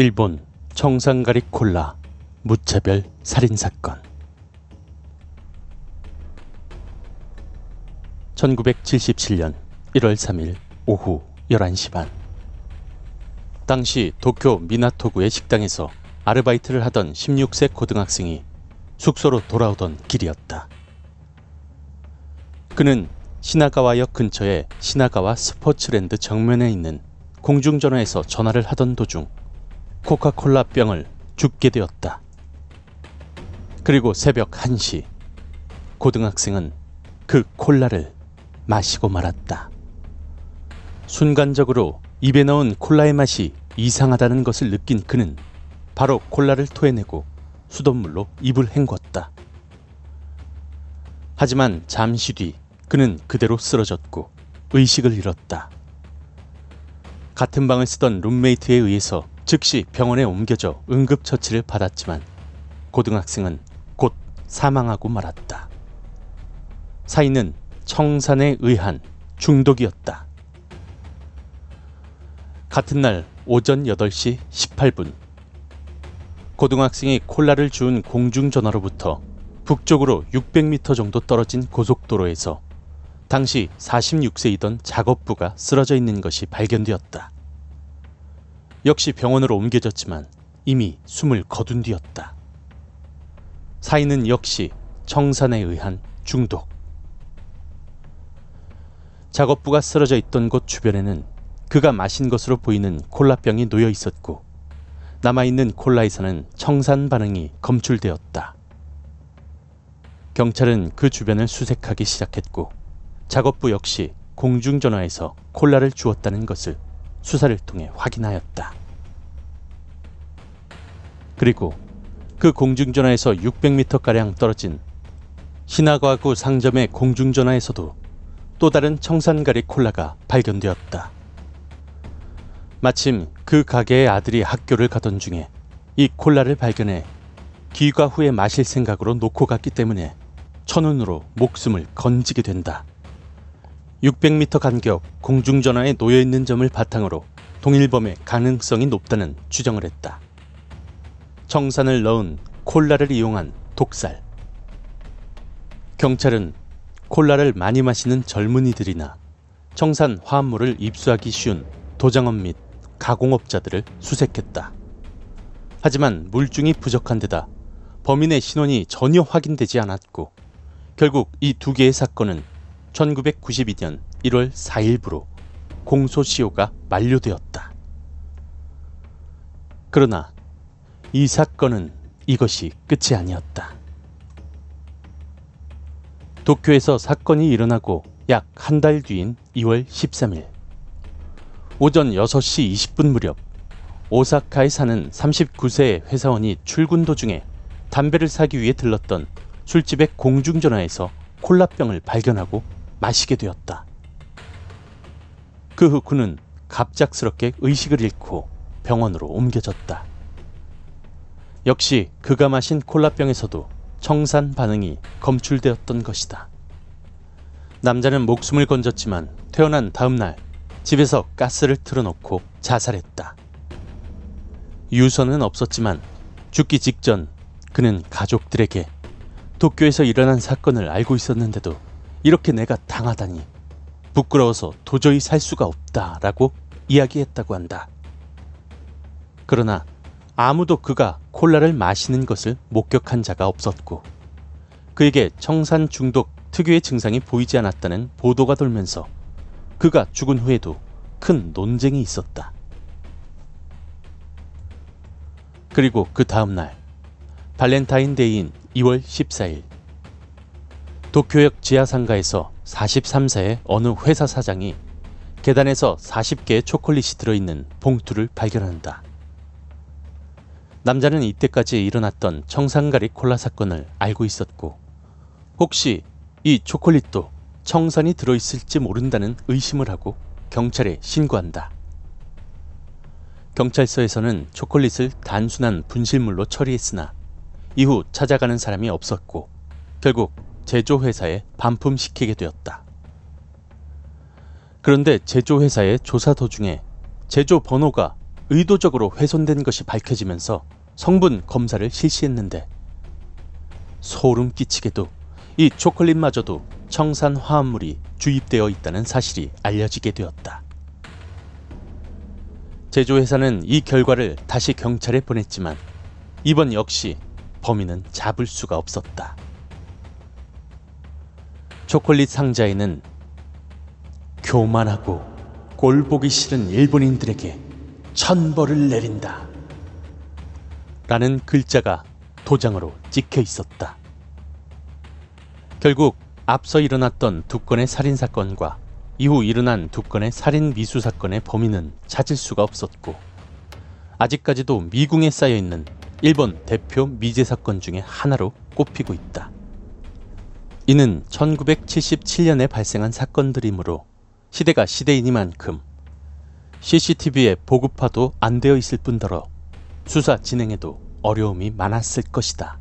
일본 청산가리 콜라 무차별 살인사건. 1977년 1월 3일 오후 11시 반, 당시 도쿄 미나토구의 식당에서 아르바이트를 하던 16세 고등학생이 숙소로 돌아오던 길이었다. 그는 시나가와역 근처의 시나가와 스포츠랜드 정면에 있는 공중전화에서 전화를 하던 도중 코카콜라 병을 줍게 되었다. 그리고 새벽 1시 고등학생은 그 콜라를 마시고 말았다. 순간적으로 입에 넣은 콜라의 맛이 이상하다는 것을 느낀 그는 바로 콜라를 토해내고 수돗물로 입을 헹궜다. 하지만 잠시 뒤 그는 그대로 쓰러졌고 의식을 잃었다. 같은 방을 쓰던 룸메이트에 의해서 즉시 병원에 옮겨져 응급처치를 받았지만 고등학생은 곧 사망하고 말았다. 사인은 청산에 의한 중독이었다. 같은 날 오전 8시 18분, 고등학생이 콜라를 주운 공중전화로부터 북쪽으로 600m 정도 떨어진 고속도로에서 당시 46세이던 작업부가 쓰러져 있는 것이 발견되었다. 역시 병원으로 옮겨졌지만 이미 숨을 거둔 뒤였다. 사인은 역시 청산에 의한 중독. 작업부가 쓰러져 있던 곳 주변에는 그가 마신 것으로 보이는 콜라병이 놓여 있었고 남아있는 콜라에서는 청산 반응이 검출되었다. 경찰은 그 주변을 수색하기 시작했고 작업부 역시 공중전화에서 콜라를 주었다는 것을 수사를 통해 확인하였다. 그리고 그 공중전화에서 600m가량 떨어진 시나가와구 상점의 공중전화에서도 또 다른 청산가리 콜라가 발견되었다. 마침 그 가게의 아들이 학교를 가던 중에 이 콜라를 발견해 귀가 후에 마실 생각으로 놓고 갔기 때문에 천운으로 목숨을 건지게 된다. 600m 간격 공중전화에 놓여있는 점을 바탕으로 동일범의 가능성이 높다는 추정을 했다. 청산을 넣은 콜라를 이용한 독살. 경찰은 콜라를 많이 마시는 젊은이들이나 청산 화합물을 입수하기 쉬운 도장업 및 가공업자들을 수색했다. 하지만 물증이 부족한 데다 범인의 신원이 전혀 확인되지 않았고 결국 이 두 개의 사건은 1992년 1월 4일부로 공소시효가 만료되었다. 그러나 이 사건은 이것이 끝이 아니었다. 도쿄에서 사건이 일어나고 약 한 달 뒤인 2월 13일 오전 6시 20분 무렵 오사카에 사는 39세의 회사원이 출근 도중에 담배를 사기 위해 들렀던 술집의 공중전화에서 콜라병을 발견하고 마시게 되었다. 그 후 그는 갑작스럽게 의식을 잃고 병원으로 옮겨졌다. 역시 그가 마신 콜라병에서도 청산 반응이 검출되었던 것이다. 남자는 목숨을 건졌지만 퇴원한 다음 날 집에서 가스를 틀어놓고 자살했다. 유서는 없었지만 죽기 직전 그는 가족들에게 도쿄에서 일어난 사건을 알고 있었는데도 이렇게 내가 당하다니 부끄러워서 도저히 살 수가 없다라고 이야기했다고 한다. 그러나 아무도 그가 콜라를 마시는 것을 목격한 자가 없었고 그에게 청산 중독 특유의 증상이 보이지 않았다는 보도가 돌면서 그가 죽은 후에도 큰 논쟁이 있었다. 그리고 그 다음 날 발렌타인데이인 2월 14일 도쿄역 지하상가에서 43세의 어느 회사 사장이 계단에서 40개의 초콜릿이 들어있는 봉투를 발견한다. 남자는 이때까지 일어났던 청산가리 콜라 사건을 알고 있었고 혹시 이 초콜릿도 청산이 들어있을지 모른다는 의심을 하고 경찰에 신고한다. 경찰서에서는 초콜릿을 단순한 분실물로 처리했으나 이후 찾아가는 사람이 없었고 결국 제조회사에 반품시키게 되었다. 그런데 제조회사의 조사 도중에 제조 번호가 의도적으로 훼손된 것이 밝혀지면서 성분 검사를 실시했는데 소름 끼치게도 이 초콜릿마저도 청산화합물이 주입되어 있다는 사실이 알려지게 되었다. 제조회사는 이 결과를 다시 경찰에 보냈지만 이번 역시 범인은 잡을 수가 없었다. 초콜릿 상자에는 교만하고 꼴보기 싫은 일본인들에게 천벌을 내린다 라는 글자가 도장으로 찍혀 있었다. 결국 앞서 일어났던 두 건의 살인사건과 이후 일어난 두 건의 살인미수사건의 범인은 찾을 수가 없었고 아직까지도 미궁에 쌓여있는 일본 대표 미제사건 중에 하나로 꼽히고 있다. 이는 1977년에 발생한 사건들이므로 시대가 시대이니만큼 CCTV에 보급화도 안 되어 있을 뿐더러 수사 진행에도 어려움이 많았을 것이다.